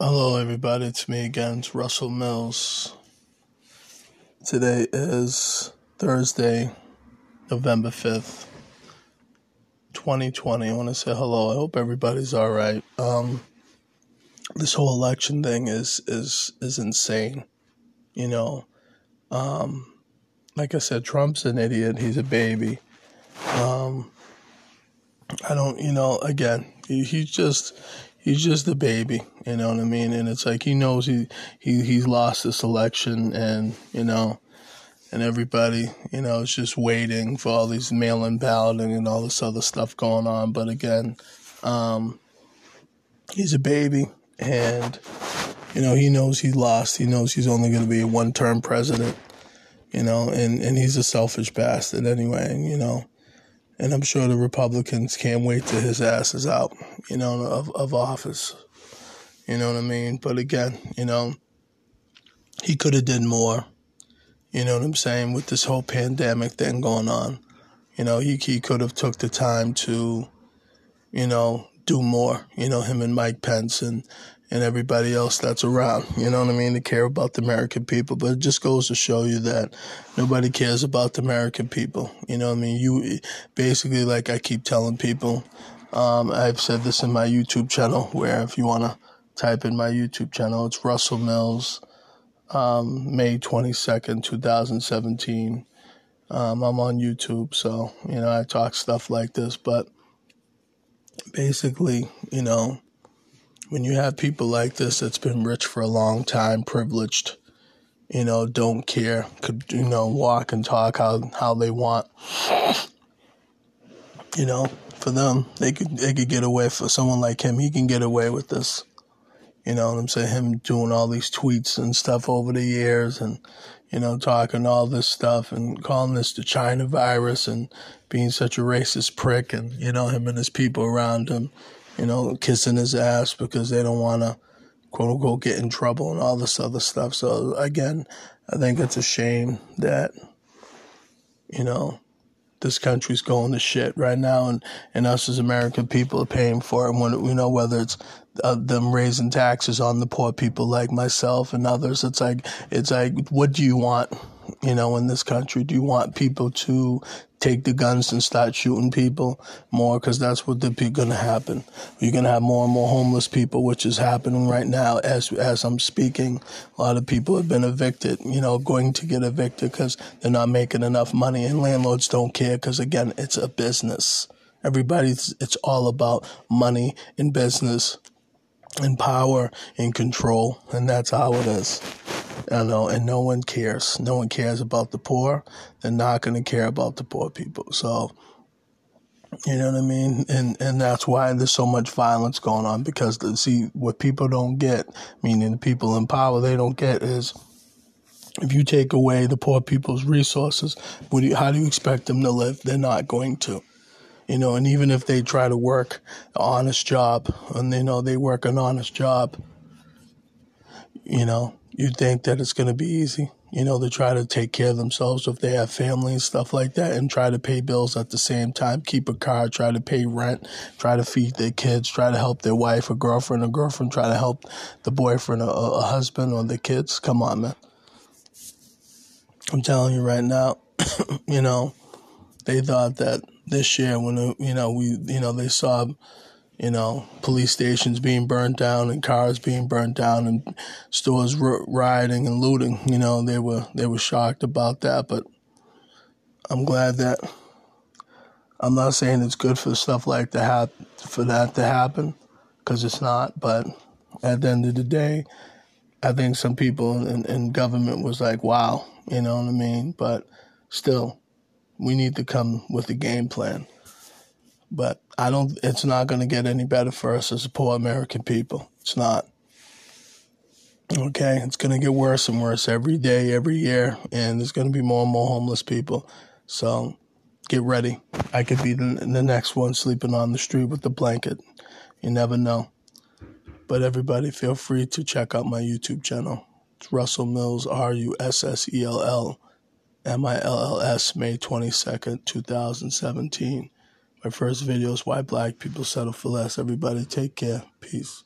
Hello everybody, it's me again, it's Russell Mills. Today is Thursday, November 5th, 2020. I want to say hello. I hope everybody's all right. This whole election thing is insane, you know. Like I said, Trump's an idiot. He's a baby. I don't, you know, again, he's just a baby, you know what I mean? And it's like, he knows he's lost this election, and, you know, and everybody, you know, is just waiting for all these mail-in balloting and all this other stuff going on. But again, he's a baby, and, you know, he knows he lost. He knows he's only going to be a one-term president, you know, and he's a selfish bastard anyway, you know. And I'm sure the Republicans can't wait till his ass is out, you know, of office. You know what I mean? But again, you know, he could have did more. You know what I'm saying? With this whole pandemic thing going on, you know, he could have took the time to, you know, do more. You know, him and Mike Pence and everybody else that's around, you know what I mean, to care about the American people. But it just goes to show you that nobody cares about the American people, you know what I mean? You basically, like I keep telling people, I've said this in my YouTube channel, where if you want to type in my YouTube channel, it's Russell Mills, May 22nd, 2017. I'm on YouTube, so, you know, I talk stuff like this. But basically, you know, when you have people like this that's been rich for a long time, privileged, you know, don't care, could, you know, walk and talk how they want, you know, for them, they could get away. For someone like him, he can get away with this. You know what I'm saying? Him doing all these tweets and stuff over the years, and, you know, talking all this stuff and calling this the China virus and being such a racist prick, and, you know, him and his people around him, you know, kissing his ass because they don't want to, quote-unquote, get in trouble and all this other stuff. So, again, I think it's a shame that, you know, this country's going to shit right now, and us as American people are paying for it. When, you know, whether it's them raising taxes on the poor people like myself and others, it's like, what do you want, you know, in this country? Do you want people to take the guns and start shooting people more? Because that's what's going to happen. You're going to have more and more homeless people, which is happening right now as I'm speaking. A lot of people have been evicted, you know, going to get evicted because they're not making enough money. And landlords don't care because, again, it's a business. It's all about money and business and power and control. And that's how it is. I know, and no one cares. No one cares about the poor. They're not going to care about the poor people. So, you know what I mean? And that's why there's so much violence going on, because, see, what people don't get, meaning the people in power, they don't get is, if you take away the poor people's resources, how do you expect them to live? They're not going to. You know, and even if they try to work an honest job, and, you know, they work an honest job, you know, you think that it's going to be easy, you know, to try to take care of themselves if they have family and stuff like that, and try to pay bills at the same time, keep a car, try to pay rent, try to feed their kids, try to help their wife or girlfriend, try to help the boyfriend or a husband or the kids. Come on, man. I'm telling you right now, you know, they thought that this year when, you know, they saw, you know, police stations being burnt down and cars being burnt down and stores rioting and looting. You know, they were shocked about that. But I'm glad that, I'm not saying it's good for stuff like that for that to happen, because it's not. But at the end of the day, I think some people in government was like, wow, you know what I mean? But still, we need to come with a game plan. But it's not going to get any better for us as poor American people. It's not. Okay? It's going to get worse and worse every day, every year. And there's going to be more and more homeless people. So get ready. I could be the next one sleeping on the street with a blanket. You never know. But everybody, feel free to check out my YouTube channel. It's Russell Mills, RussellMills, May 22nd, 2017. My first video is Why Black People Settle for Less. Everybody take care. Peace.